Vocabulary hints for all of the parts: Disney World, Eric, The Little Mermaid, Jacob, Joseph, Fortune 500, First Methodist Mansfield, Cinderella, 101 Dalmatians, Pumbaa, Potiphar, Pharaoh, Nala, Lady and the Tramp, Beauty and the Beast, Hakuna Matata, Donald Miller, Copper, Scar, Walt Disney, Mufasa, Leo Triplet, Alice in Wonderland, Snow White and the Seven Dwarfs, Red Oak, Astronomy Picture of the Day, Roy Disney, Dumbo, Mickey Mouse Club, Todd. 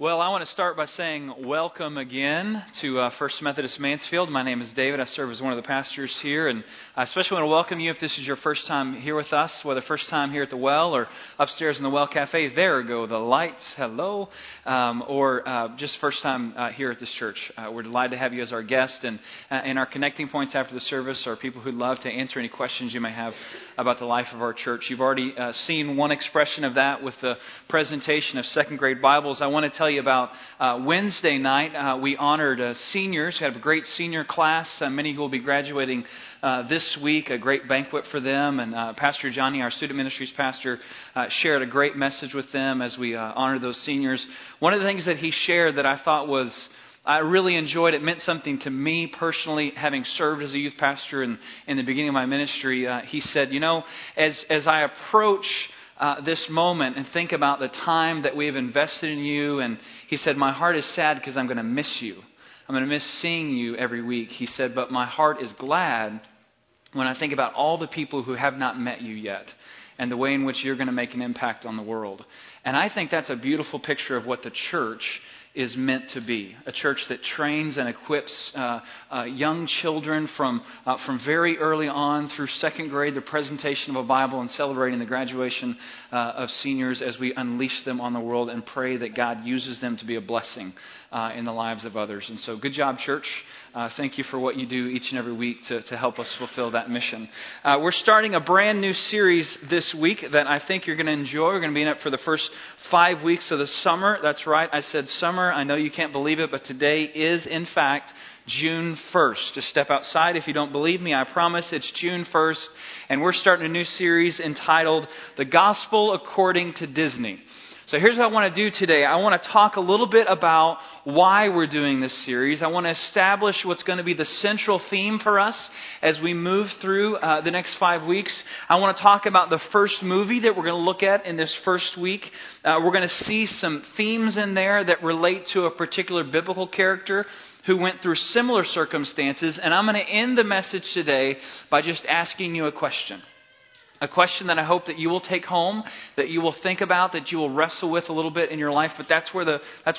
Well, I want to start by saying welcome again to First Methodist Mansfield. My name is David. I serve as one of the pastors here, and I especially want to welcome you if this is your first time here with us, whether first time here at the Well or upstairs in the Well Cafe. There go the lights. Hello. Or just first time here at this church. We're delighted to have you as our guest, and our connecting points after the service are people who'd love to answer any questions you may have about the life of our church. You've already seen one expression of that with the presentation of second grade Bibles. I want to tell you about Wednesday night. We honored seniors. We had a great senior class, many who will be graduating this week, a great banquet for them. And Pastor Johnny, our student ministries pastor, shared a great message with them as we honored those seniors. One of the things that he shared that I thought was, I really enjoyed it. It meant something to me personally, having served as a youth pastor in the beginning of my ministry. He said, you know, as I approach this moment and think about the time that we have invested in you. And he said, my heart is sad because I'm going to miss you. I'm going to miss seeing you every week. He said, but my heart is glad when I think about all the people who have not met you yet and the way in which you're going to make an impact on the world. And I think that's a beautiful picture of what the church is meant to be, a church that trains and equips young children from very early on through second grade, the presentation of a Bible and celebrating the graduation of seniors as we unleash them on the world and pray that God uses them to be a blessing in the lives of others. And so good job, church. Thank you for what you do each and every week to help us fulfill that mission. We're starting a brand new series this week that I think you're going to enjoy. We're going to be in it for the first 5 weeks of the summer. That's right. I said summer. I know you can't believe it, but today is, in fact, June 1st. Just step outside if you don't believe me. I promise it's June 1st, and we're starting a new series entitled The Gospel According to Disney. So here's what I want to do today. I want to talk a little bit about why we're doing this series. I want to establish what's going to be the central theme for us as we move through the next 5 weeks. I want to talk about the first movie that we're going to look at in this first week. We're going to see some themes in there that relate to a particular biblical character who went through similar circumstances. And I'm going to end the message today by just asking you a question. A question that I hope that you will take home, that you will think about, that you will wrestle with a little bit in your life. But that's where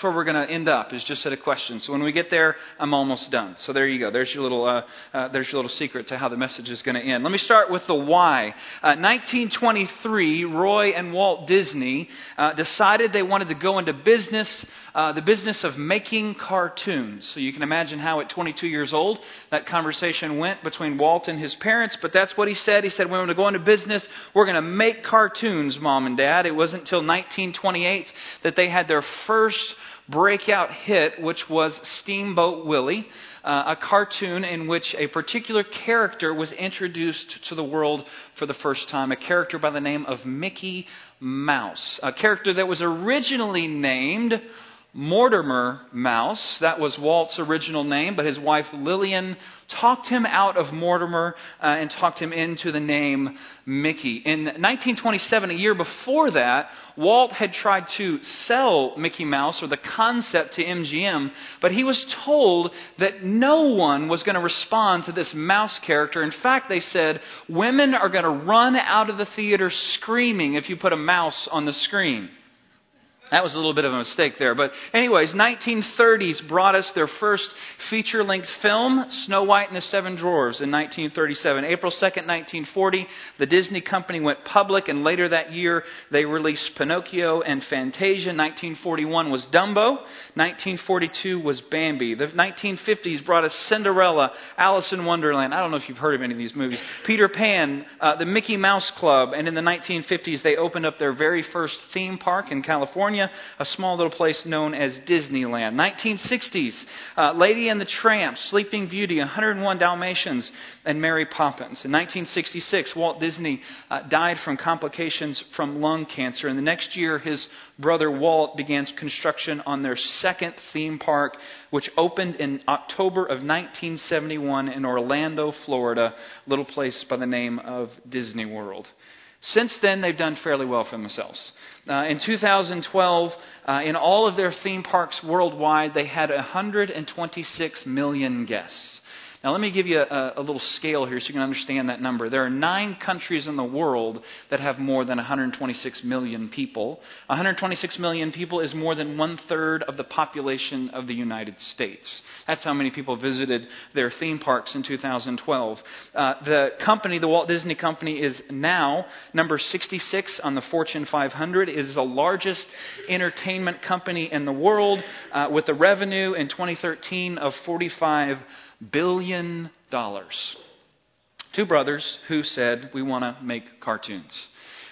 we're going to end up, is just at a question. So when we get there, I'm almost done. So there you go. There's your little secret to how the message is going to end. Let me start with the why. 1923, Roy and Walt Disney decided they wanted to go into business, the business of making cartoons. So you can imagine how at 22 years old that conversation went between Walt and his parents. But that's what he said. He said, "We're going to go into business. We're going to make cartoons, Mom and Dad." It wasn't until 1928 that they had their first breakout hit, which was Steamboat Willie, a cartoon in which a particular character was introduced to the world for the first time, a character by the name of Mickey Mouse, a character that was originally named Mortimer Mouse. That was Walt's original name, but his wife Lillian talked him out of Mortimer and talked him into the name Mickey. In 1927, a year before that, Walt had tried to sell Mickey Mouse or the concept to MGM, but he was told that no one was going to respond to this mouse character. In fact, they said, women are going to run out of the theater screaming if you put a mouse on the screen. That was a little bit of a mistake there. But anyways, 1930s brought us their first feature-length film, Snow White and the Seven Dwarfs, in 1937. April 2nd, 1940, the Disney Company went public, and later that year they released Pinocchio and Fantasia. 1941 was Dumbo. 1942 was Bambi. The 1950s brought us Cinderella, Alice in Wonderland. I don't know if you've heard of any of these movies. Peter Pan, the Mickey Mouse Club. And in the 1950s, they opened up their very first theme park in California, a small little place known as Disneyland. 1960s, Lady and the Tramp, Sleeping Beauty, 101 Dalmatians, and Mary Poppins. In 1966, Walt Disney died from complications from lung cancer. And the next year, his brother Walt began construction on their second theme park, which opened in October of 1971 in Orlando, Florida, a little place by the name of Disney World. Since then, they've done fairly well for themselves. In 2012, in all of their theme parks worldwide, they had 126 million guests. Now let me give you a little scale here so you can understand that number. There are 9 countries in the world that have more than 126 million people. 126 million people is more than 1/3 of the population of the United States. That's how many people visited their theme parks in 2012. The company, the Walt Disney Company, is now number 66 on the Fortune 500. It is the largest entertainment company in the world with a revenue in 2013 of $45 billion. 2 brothers who said, we want to make cartoons.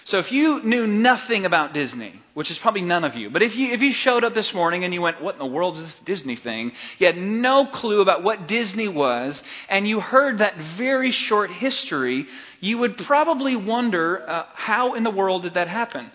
So if you knew nothing about Disney, which is probably none of you, but if you showed up this morning and you went, what in the world is this Disney thing? You had no clue about what Disney was, and you heard that very short history, you would probably wonder, how in the world did that happen?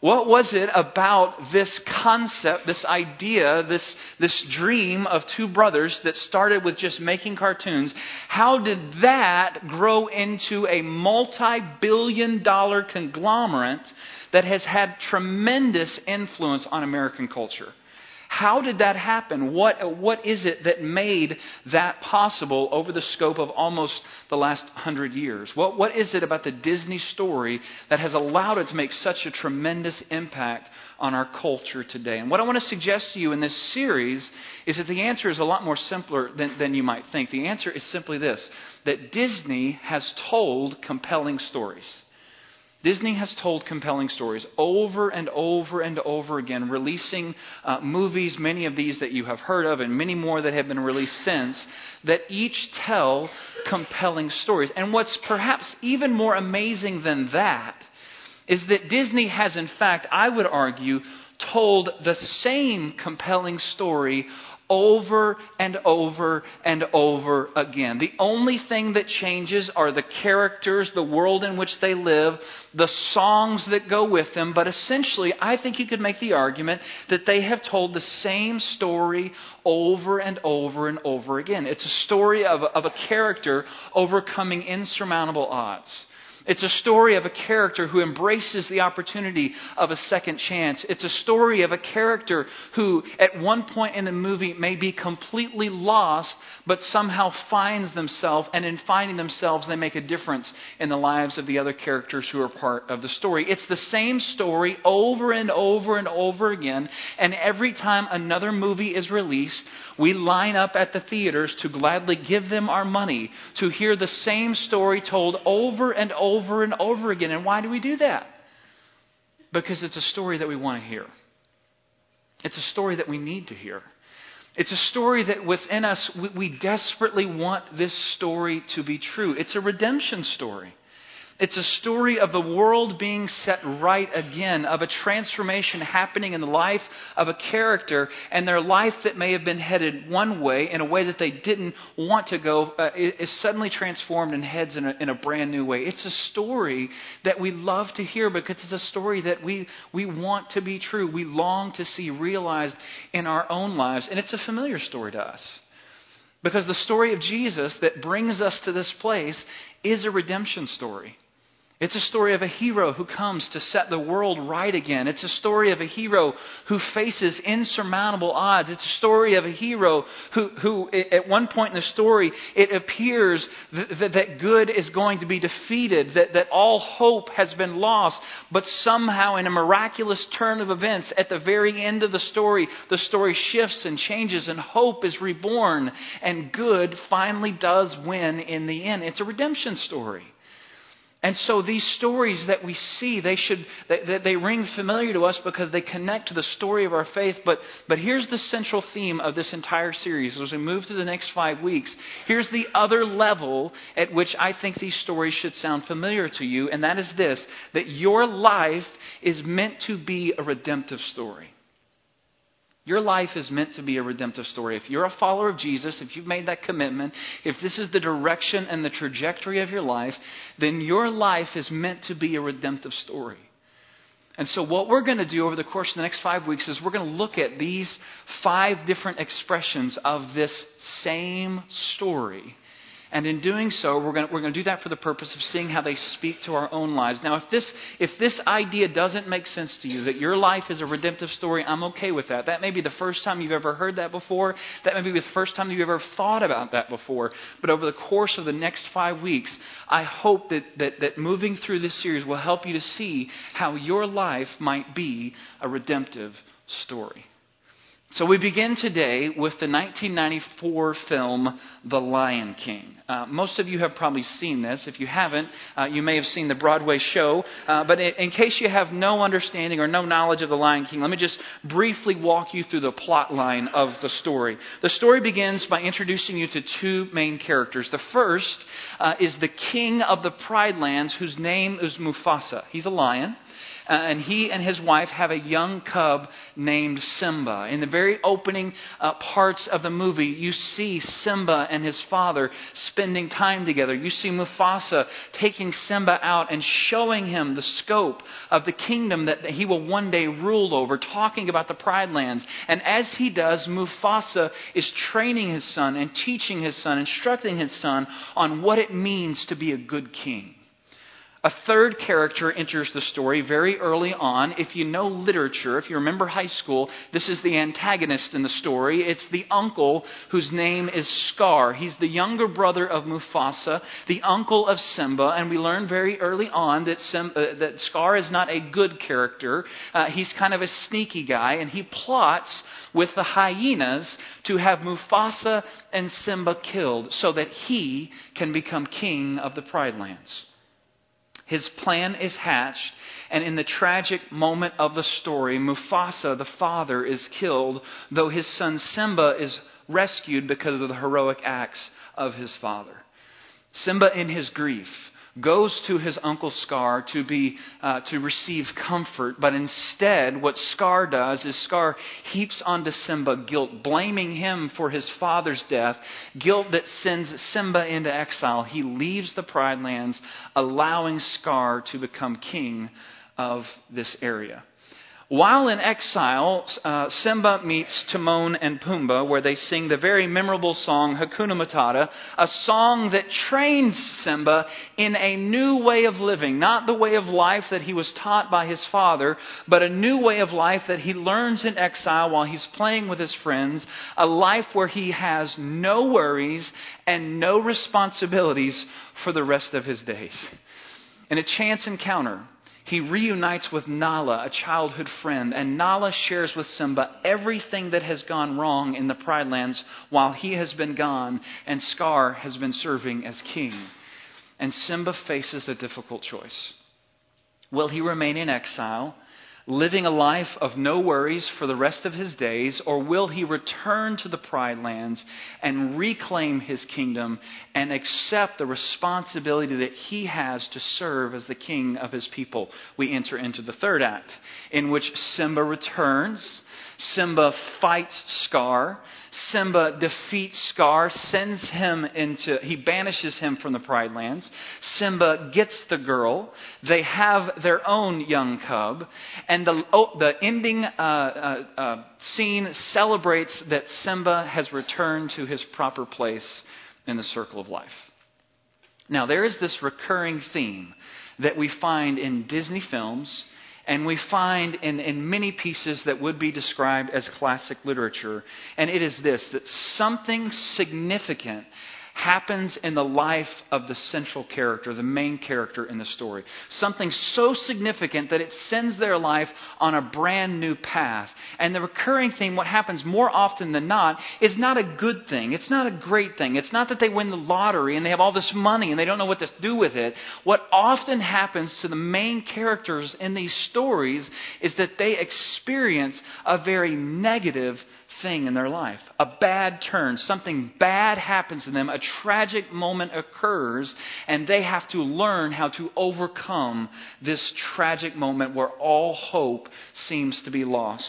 What was it about this concept, this idea, this dream of 2 brothers that started with just making cartoons? How did that grow into a multi-billion-dollar conglomerate that has had tremendous influence on American culture? How did that happen? What is it that made that possible over the scope of almost the last 100 years? What is it about the Disney story that has allowed it to make such a tremendous impact on our culture today? And what I want to suggest to you in this series is that the answer is a lot more simpler than you might think. The answer is simply this, that Disney has told compelling stories. Disney has told compelling stories over and over and over again, releasing movies, many of these that you have heard of and many more that have been released since, that each tell compelling stories. And what's perhaps even more amazing than that is that Disney has, in fact, I would argue, told the same compelling story over and over and over again. The only thing that changes are the characters, the world in which they live, the songs that go with them. But essentially, I think you could make the argument that they have told the same story over and over and over again. It's a story of a character overcoming insurmountable odds. It's a story of a character who embraces the opportunity of a second chance. It's a story of a character who, at one point in the movie, may be completely lost, but somehow finds themselves, and in finding themselves, they make a difference in the lives of the other characters who are part of the story. It's the same story over and over and over again, and every time another movie is released, we line up at the theaters to gladly give them our money, to hear the same story told over and over and over again. And why do we do that? Because it's a story that we want to hear. It's a story that we need to hear. It's a story that within us, we desperately want this story to be true. It's a redemption story. It's a story of the world being set right again, of a transformation happening in the life of a character and their life that may have been headed one way in a way that they didn't want to go is suddenly transformed and heads in a brand new way. It's a story that we love to hear because it's a story that we want to be true. We long to see realized in our own lives, and it's a familiar story to us. Because the story of Jesus that brings us to this place is a redemption story. It's a story of a hero who comes to set the world right again. It's a story of a hero who faces insurmountable odds. It's a story of a hero who at one point in the story, it appears that good is going to be defeated, that all hope has been lost. But somehow, in a miraculous turn of events, at the very end of the story shifts and changes, and hope is reborn, and good finally does win in the end. It's a redemption story. And so these stories that we see, they ring familiar to us because they connect to the story of our faith. But here's the central theme of this entire series. As we move through the next 5 weeks, here's the other level at which I think these stories should sound familiar to you. And that is this, that your life is meant to be a redemptive story. Your life is meant to be a redemptive story. If you're a follower of Jesus, if you've made that commitment, if this is the direction and the trajectory of your life, then your life is meant to be a redemptive story. And so what we're going to do over the course of the next 5 weeks is we're going to look at these 5 different expressions of this same story And in doing so, we're going to do that for the purpose of seeing how they speak to our own lives. Now, if this idea doesn't make sense to you, that your life is a redemptive story, I'm okay with that. That may be the first time you've ever heard that before. That may be the first time you've ever thought about that before. But over the course of the next 5 weeks, I hope that moving through this series will help you to see how your life might be a redemptive story. So we begin today with the 1994 film, The Lion King. Most of you have probably seen this. If you haven't, you may have seen the Broadway show. But in case you have no understanding or no knowledge of The Lion King, let me just briefly walk you through the plot line of the story. The story begins by introducing you to two main characters. The first is the king of the Pride Lands, whose name is Mufasa. He's a lion. And he and his wife have a young cub named Simba. In the very opening parts of the movie, you see Simba and his father spending time together. You see Mufasa taking Simba out and showing him the scope of the kingdom that he will one day rule over, talking about the Pride Lands. And as he does, Mufasa is training his son and teaching his son, instructing his son on what it means to be a good king. A third character enters the story very early on. If you know literature, if you remember high school, this is the antagonist in the story. It's the uncle whose name is Scar. He's the younger brother of Mufasa, the uncle of Simba, and we learn very early on that Scar is not a good character. He's kind of a sneaky guy, and he plots with the hyenas to have Mufasa and Simba killed so that he can become king of the Pride Lands. His plan is hatched, and in the tragic moment of the story, Mufasa, the father, is killed, though his son Simba is rescued because of the heroic acts of his father. Simba, in his grief, goes to his uncle Scar to receive comfort, but instead what Scar does is Scar heaps onto Simba guilt, blaming him for his father's death, guilt that sends Simba into exile. He leaves the Pride Lands, allowing Scar to become king of this area. While in exile, Simba meets Timon and Pumbaa, where they sing the very memorable song Hakuna Matata, a song that trains Simba in a new way of living, not the way of life that he was taught by his father, but a new way of life that he learns in exile while he's playing with his friends, a life where he has no worries and no responsibilities for the rest of his days. In a chance encounter, he reunites with Nala, a childhood friend, and Nala shares with Simba everything that has gone wrong in the Pride Lands while he has been gone and Scar has been serving as king. And Simba faces a difficult choice. Will he remain in exile, living a life of no worries for the rest of his days, or will he return to the Pride Lands and reclaim his kingdom and accept the responsibility that he has to serve as the king of his people? We enter into the third act, in which Simba returns. Simba fights Scar. Simba defeats Scar, he banishes him from the Pride Lands. Simba gets the girl. They have their own young cub. And the ending scene celebrates that Simba has returned to his proper place in the circle of life. Now, there is this recurring theme that we find in Disney films, and we find in many pieces that would be described as classic literature. And it is this, that something significant happens in the life of the central character, the main character in the story. Something so significant that it sends their life on a brand new path. And the recurring theme, what happens more often than not, is not a good thing. It's not a great thing. It's not that they win the lottery and they have all this money and they don't know what to do with it. What often happens to the main characters in these stories is that they experience a very negative thing in their life. A bad turn. Something bad happens to them. A tragic moment occurs, and they have to learn how to overcome this tragic moment where all hope seems to be lost.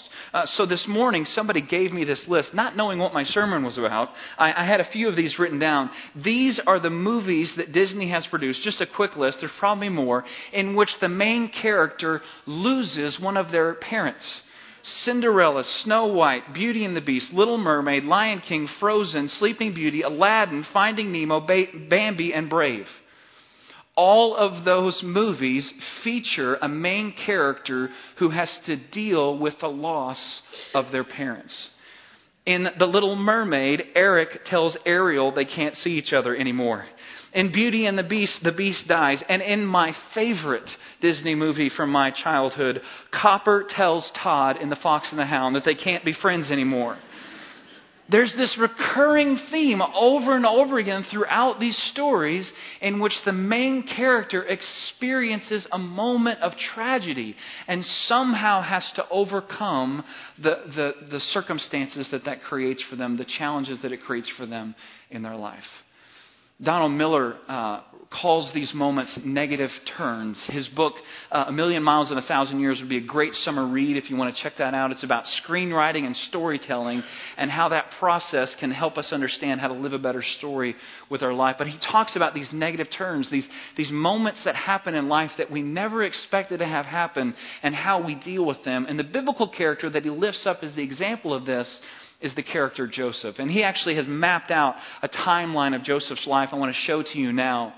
So this morning, somebody gave me this list, not knowing what my sermon was about. I had a few of these written down. These are the movies that Disney has produced. Just a quick list. There's probably more, in which the main character loses one of their parents. Cinderella, Snow White, Beauty and the Beast, Little Mermaid, Lion King, Frozen, Sleeping Beauty, Aladdin, Finding Nemo, Bambi, and Brave. All of those movies feature a main character who has to deal with the loss of their parents. In The Little Mermaid, Eric tells Ariel they can't see each other anymore. In Beauty and the Beast dies. And in my favorite Disney movie from my childhood, Copper tells Todd in The Fox and the Hound that they can't be friends anymore. There's this recurring theme over and over again throughout these stories in which the main character experiences a moment of tragedy and somehow has to overcome the circumstances that creates for them, the challenges that it creates for them in their life. Donald Miller calls these moments negative turns. His book, A Million Miles in 1,000 Years, would be a great summer read if you want to check that out. It's about screenwriting and storytelling and how that process can help us understand how to live a better story with our life. But he talks about these negative turns, these moments that happen in life that we never expected to have happen and how we deal with them. And the biblical character that he lifts up as the example of this is the character Joseph. And he actually has mapped out a timeline of Joseph's life I want to show to you now.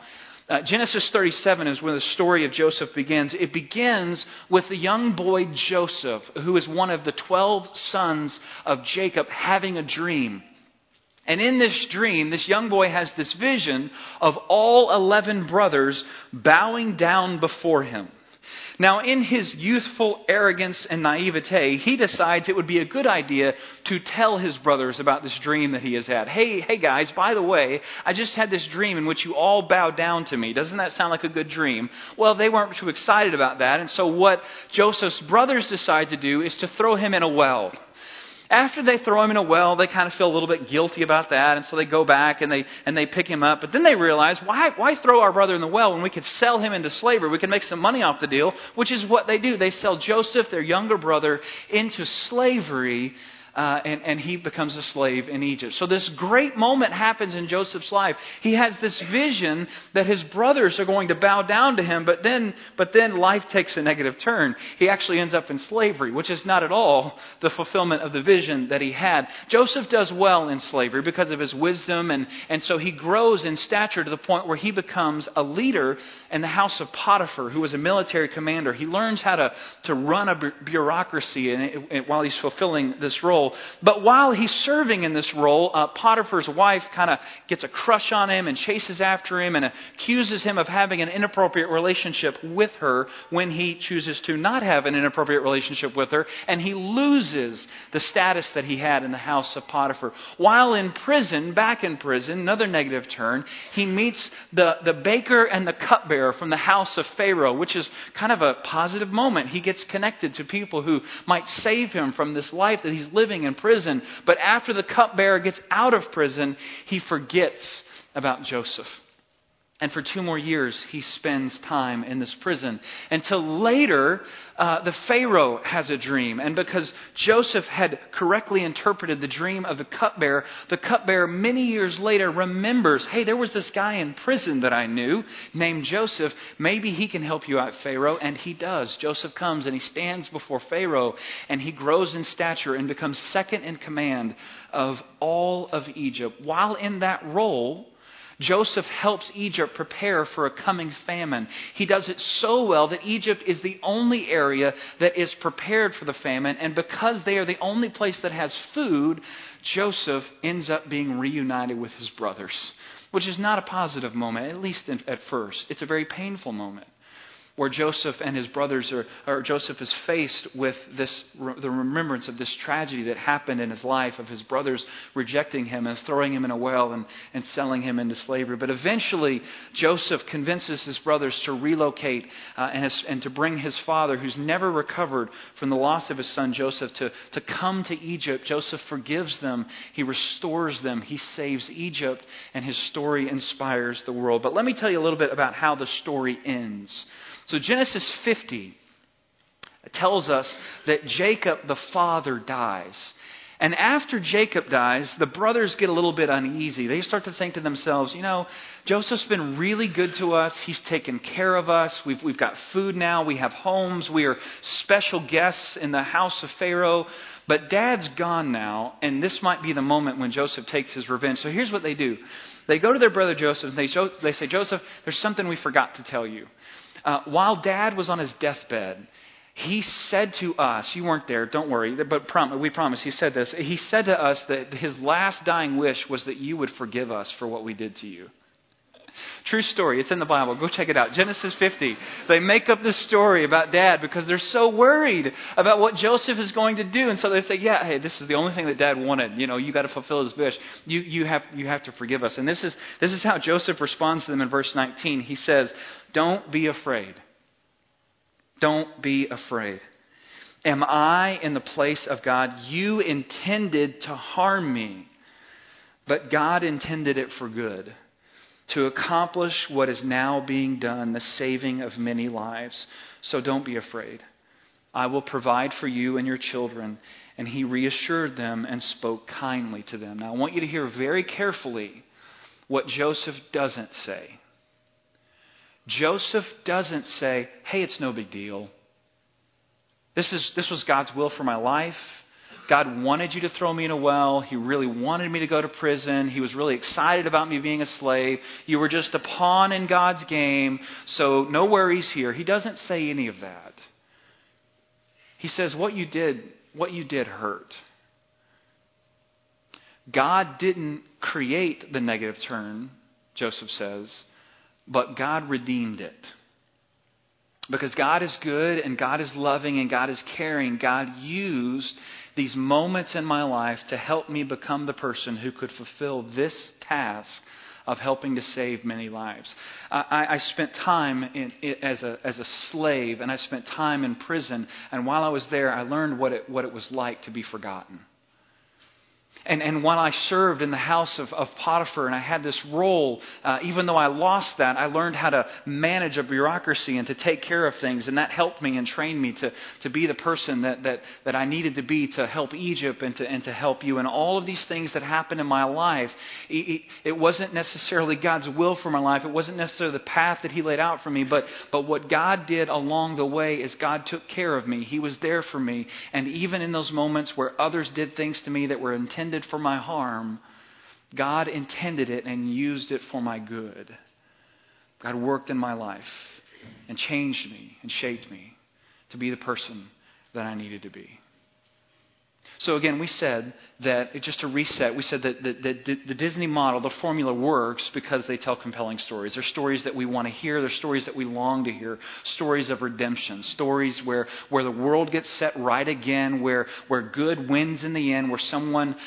Genesis 37 is where the story of Joseph begins. It begins with the young boy Joseph, who is one of the 12 sons of Jacob, having a dream. And in this dream, this young boy has this vision of all 11 brothers bowing down before him. Now, in his youthful arrogance and naivete, he decides it would be a good idea to tell his brothers about this dream that he has had. Hey guys, by the way, I just had this dream in which you all bow down to me. Doesn't that sound like a good dream? Well, they weren't too excited about that. And so what Joseph's brothers decide to do is to throw him in a well. After they throw him in a well, they kind of feel a little bit guilty about that. And so they go back and they pick him up. But then they realize, why throw our brother in the well when we could sell him into slavery? We could make some money off the deal, which is what they do. They sell Joseph, their younger brother, into slavery. And he becomes a slave in Egypt. So this great moment happens in Joseph's life. He has this vision that his brothers are going to bow down to him, but then life takes a negative turn. He actually ends up in slavery, which is not at all the fulfillment of the vision that he had. Joseph does well in slavery because of his wisdom, and so he grows in stature to the point where he becomes a leader in the house of Potiphar, who was a military commander. He learns how to run a bureaucracy while he's fulfilling this role. But while he's serving in this role, Potiphar's wife kind of gets a crush on him and chases after him and accuses him of having an inappropriate relationship with her when he chooses to not have an inappropriate relationship with her. And he loses the status that he had in the house of Potiphar. While in prison, back in prison, another negative turn, he meets the baker and the cupbearer from the house of Pharaoh, which is kind of a positive moment. He gets connected to people who might save him from this life that he's living in prison. But after the cupbearer gets out of prison, he forgets about Joseph. And for 2 more years, he spends time in this prison. Until later, the Pharaoh has a dream. And because Joseph had correctly interpreted the dream of the cupbearer many years later remembers, hey, there was this guy in prison that I knew named Joseph. Maybe he can help you out, Pharaoh. And he does. Joseph comes and he stands before Pharaoh and he grows in stature and becomes second in command of all of Egypt. While in that role, Joseph helps Egypt prepare for a coming famine. He does it so well that Egypt is the only area that is prepared for the famine. And because they are the only place that has food, Joseph ends up being reunited with his brothers, which is not a positive moment, at least at first. It's a very painful moment where Joseph and his brothers or Joseph is faced with the remembrance of this tragedy that happened in his life of his brothers rejecting him and throwing him in a well and selling him into slavery. But eventually, Joseph convinces his brothers to relocate and to bring his father, who's never recovered from the loss of his son Joseph, to come to Egypt. Joseph forgives them. He restores them. He saves Egypt, and his story inspires the world. But let me tell you a little bit about how the story ends. So Genesis 50 tells us that Jacob, the father, dies. And after Jacob dies, the brothers get a little bit uneasy. They start to think to themselves, you know, Joseph's been really good to us. He's taken care of us. We've got food now. We have homes. We are special guests in the house of Pharaoh. But Dad's gone now, and this might be the moment when Joseph takes his revenge. So here's what they do. They go to their brother Joseph, and they say, Joseph, there's something we forgot to tell you. While Dad was on his deathbed, he said to us, you weren't there, don't worry, but we promise, he said this. He said to us that his last dying wish was that you would forgive us for what we did to you. True story. It's in the Bible. Go check it out. Genesis 50. They make up this story about Dad because they're so worried about what Joseph is going to do. And so they say, yeah, hey, this is the only thing that Dad wanted. You know, you got to fulfill his wish. You have to forgive us. And this is how Joseph responds to them in verse 19. He says, don't be afraid. Don't be afraid. Am I in the place of God? You intended to harm me, but God intended it for good, to accomplish what is now being done, the saving of many lives. So don't be afraid. I will provide for you and your children. And he reassured them and spoke kindly to them. Now I want you to hear very carefully what Joseph doesn't say. Joseph doesn't say, hey, it's no big deal. This was God's will for my life. God wanted you to throw me in a well. He really wanted me to go to prison. He was really excited about me being a slave. You were just a pawn in God's game. So no worries here. He doesn't say any of that. He says what you did hurt. God didn't create the negative turn, Joseph says, but God redeemed it. Because God is good and God is loving and God is caring. God used these moments in my life to help me become the person who could fulfill this task of helping to save many lives. I spent time as a slave, and I spent time in prison. And while I was there, I learned what it was like to be forgotten. And while I served in the house of Potiphar and I had this role, even though I lost that, I learned how to manage a bureaucracy and to take care of things. And that helped me and trained me to be the person that I needed to be to help Egypt and to help you. And all of these things that happened in my life, it wasn't necessarily God's will for my life. It wasn't necessarily the path that he laid out for me. But what God did along the way is God took care of me. He was there for me. And even in those moments where others did things to me that were intended for my harm, God intended it and used it for my good. God worked in my life and changed me and shaped me to be the person that I needed to be. So again, we said that, just to reset, we said that the Disney model, the formula works because they tell compelling stories. They're stories that we want to hear. They're stories that we long to hear. Stories of redemption. Stories where the world gets set right again, where good wins in the end, where someone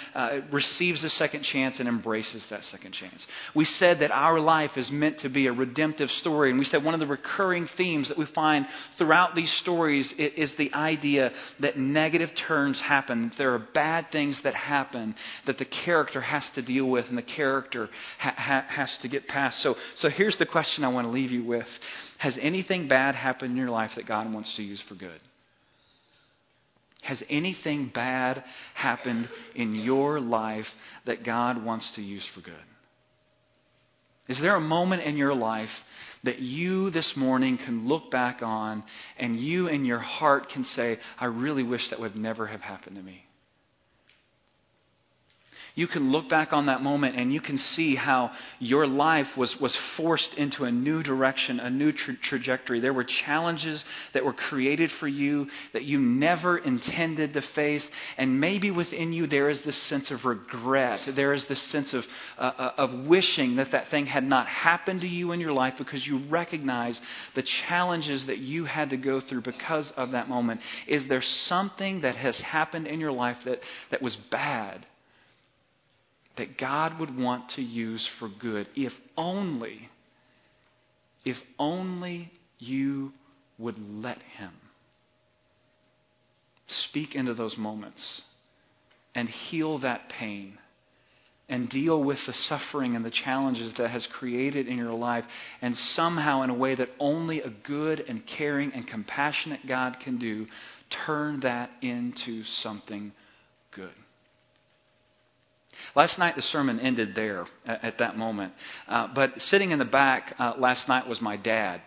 receives a second chance and embraces that second chance. We said that our life is meant to be a redemptive story. And we said one of the recurring themes that we find throughout these stories is the idea that negative turns happen. There are bad things that happen that the character has to deal with and the character has to get past. So here's the question I want to leave you with. Has anything bad happened in your life that God wants to use for good? Has anything bad happened in your life that God wants to use for good? Is there a moment in your life that you this morning can look back on and you in your heart can say, I really wish that would never have happened to me? You can look back on that moment and you can see how your life was forced into a new direction, a new trajectory. There were challenges that were created for you that you never intended to face. And maybe within you there is this sense of regret. There is this sense of wishing that thing had not happened to you in your life because you recognize the challenges that you had to go through because of that moment. Is there something that has happened in your life that was bad that God would want to use for good, if only you would let him speak into those moments and heal that pain and deal with the suffering and the challenges that has created in your life, and somehow in a way that only a good and caring and compassionate God can do, turn that into something good. Last night the sermon ended there at that moment. But sitting in the back last night was my dad.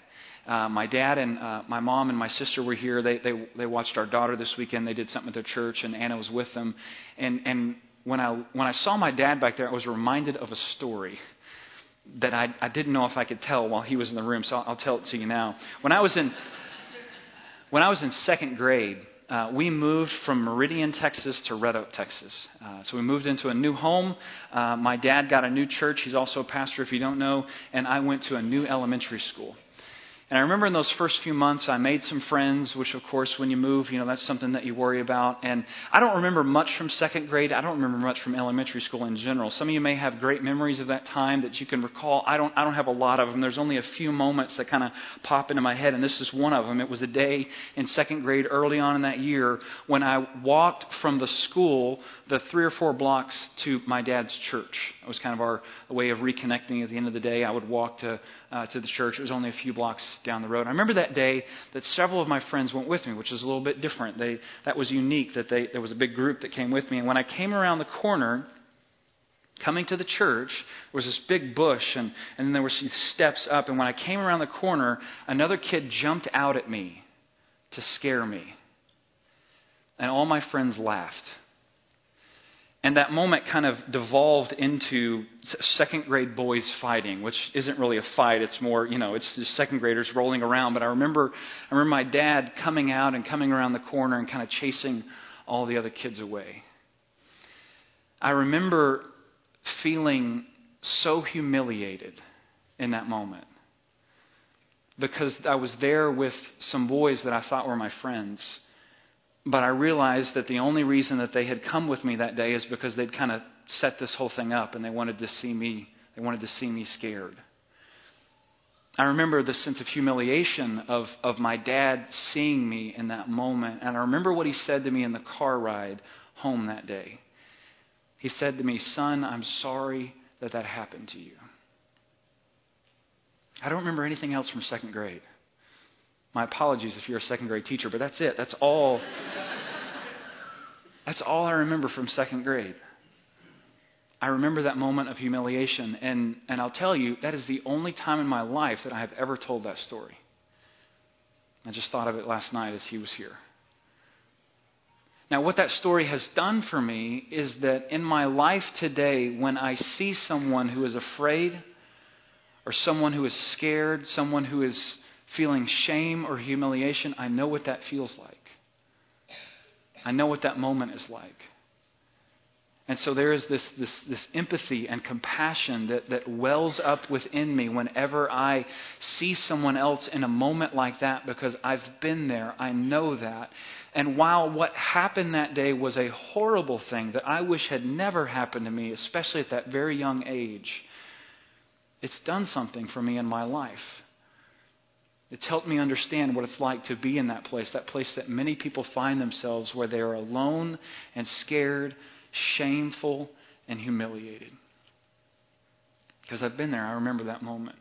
My dad and my mom and my sister were here. They watched our daughter this weekend. They did something at their church, and Anna was with them. And when I saw my dad back there, I was reminded of a story that I didn't know if I could tell while he was in the room. So I'll tell it to you now. When I was in second grade, we moved from Meridian, Texas to Red Oak, Texas. So we moved into a new home. My dad got a new church. He's also a pastor, if you don't know. And I went to a new elementary school. And I remember in those first few months, I made some friends, which, of course, when you move, you know, that's something that you worry about. And I don't remember much from second grade. I don't remember much from elementary school in general. Some of you may have great memories of that time that you can recall. I don't have a lot of them. There's only a few moments that kind of pop into my head, and this is one of them. It was a day in second grade early on in that year when I walked from the school the 3 or 4 blocks to my dad's church. It was kind of our way of reconnecting at the end of the day. I would walk to the church. It was only a few blocks down the road. I remember that day that several of my friends went with me, which was a little bit different. That was unique, that there was a big group that came with me. And when I came around the corner, coming to the church, there was this big bush, and then there were some steps up. And when I came around the corner, another kid jumped out at me to scare me. And all my friends laughed. And that moment kind of devolved into second grade boys fighting, which isn't really a fight. It's more, you know, it's just second graders rolling around. But I remember my dad coming out and coming around the corner and kind of chasing all the other kids away. I remember feeling so humiliated in that moment because I was there with some boys that I thought were my friends. But I realized that the only reason that they had come with me that day is because they'd kind of set this whole thing up and they wanted to see me scared. I remember the sense of humiliation of my dad seeing me in that moment. And I remember what he said to me in the car ride home that day. He said to me, "Son, I'm sorry that happened to you." I don't remember anything else from second grade. My apologies if you're a second grade teacher, but that's it. That's all I remember from second grade. I remember that moment of humiliation, and I'll tell you, that is the only time in my life that I have ever told that story. I just thought of it last night as he was here. Now, what that story has done for me is that in my life today, when I see someone who is afraid or someone who is scared, someone who is feeling shame or humiliation, I know what that feels like. I know what that moment is like. And so there is this empathy and compassion that wells up within me whenever I see someone else in a moment like that, because I've been there. I know that. And while what happened that day was a horrible thing that I wish had never happened to me, especially at that very young age, it's done something for me in my life. It's helped me understand what it's like to be in that place that many people find themselves where they are alone and scared, shameful, and humiliated. Because I've been there, I remember that moment.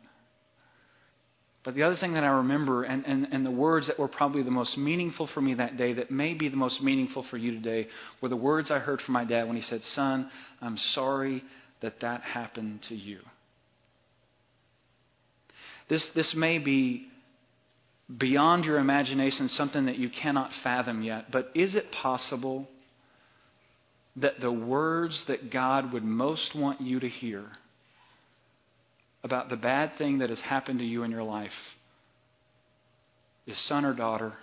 But the other thing that I remember, and the words that were probably the most meaningful for me that day, that may be the most meaningful for you today, were the words I heard from my dad when he said, "Son, I'm sorry that happened to you." This may be beyond your imagination, something that you cannot fathom yet. But is it possible that the words that God would most want you to hear about the bad thing that has happened to you in your life is, "Son or daughter,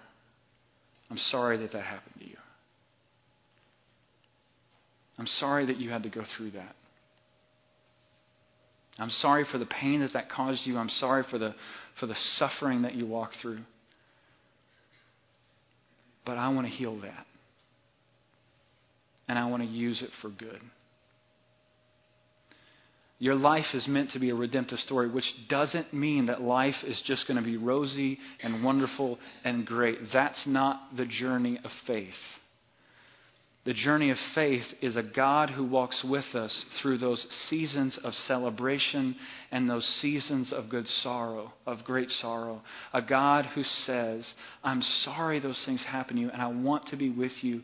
I'm sorry that happened to you. I'm sorry that you had to go through that. I'm sorry for the pain that caused you. I'm sorry for the suffering that you walked through. But I want to heal that. And I want to use it for good." Your life is meant to be a redemptive story, which doesn't mean that life is just going to be rosy and wonderful and great. That's not the journey of faith. The journey of faith is a God who walks with us through those seasons of celebration and those seasons of good sorrow, of great sorrow. A God who says, "I'm sorry those things happened to you, and I want to be with you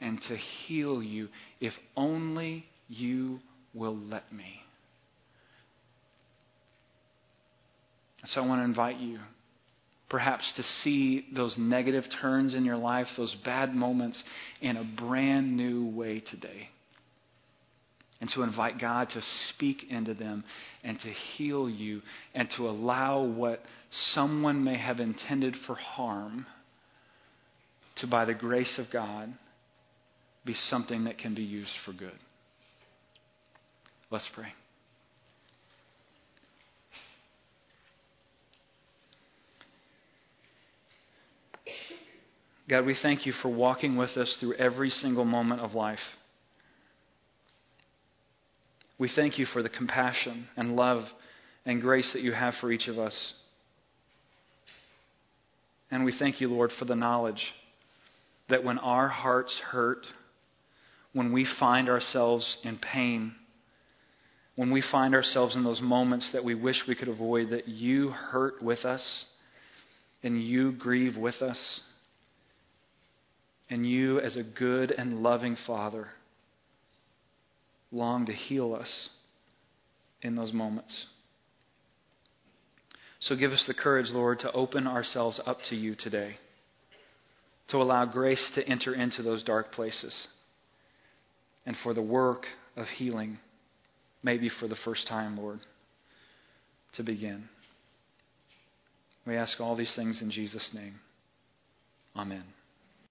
and to heal you if only you will let me. So I want to invite you perhaps to see those negative turns in your life, those bad moments, in a brand new way today. And to invite God to speak into them and to heal you and to allow what someone may have intended for harm to, by the grace of God, be something that can be used for good. Let's pray. God, we thank you for walking with us through every single moment of life. We thank you for the compassion and love and grace that you have for each of us. And we thank you, Lord, for the knowledge that when our hearts hurt, when we find ourselves in pain, when we find ourselves in those moments that we wish we could avoid, that you hurt with us and you grieve with us. And you, as a good and loving Father, long to heal us in those moments. So give us the courage, Lord, to open ourselves up to you today, to allow grace to enter into those dark places, and for the work of healing, maybe for the first time, Lord, to begin. We ask all these things in Jesus' name. Amen.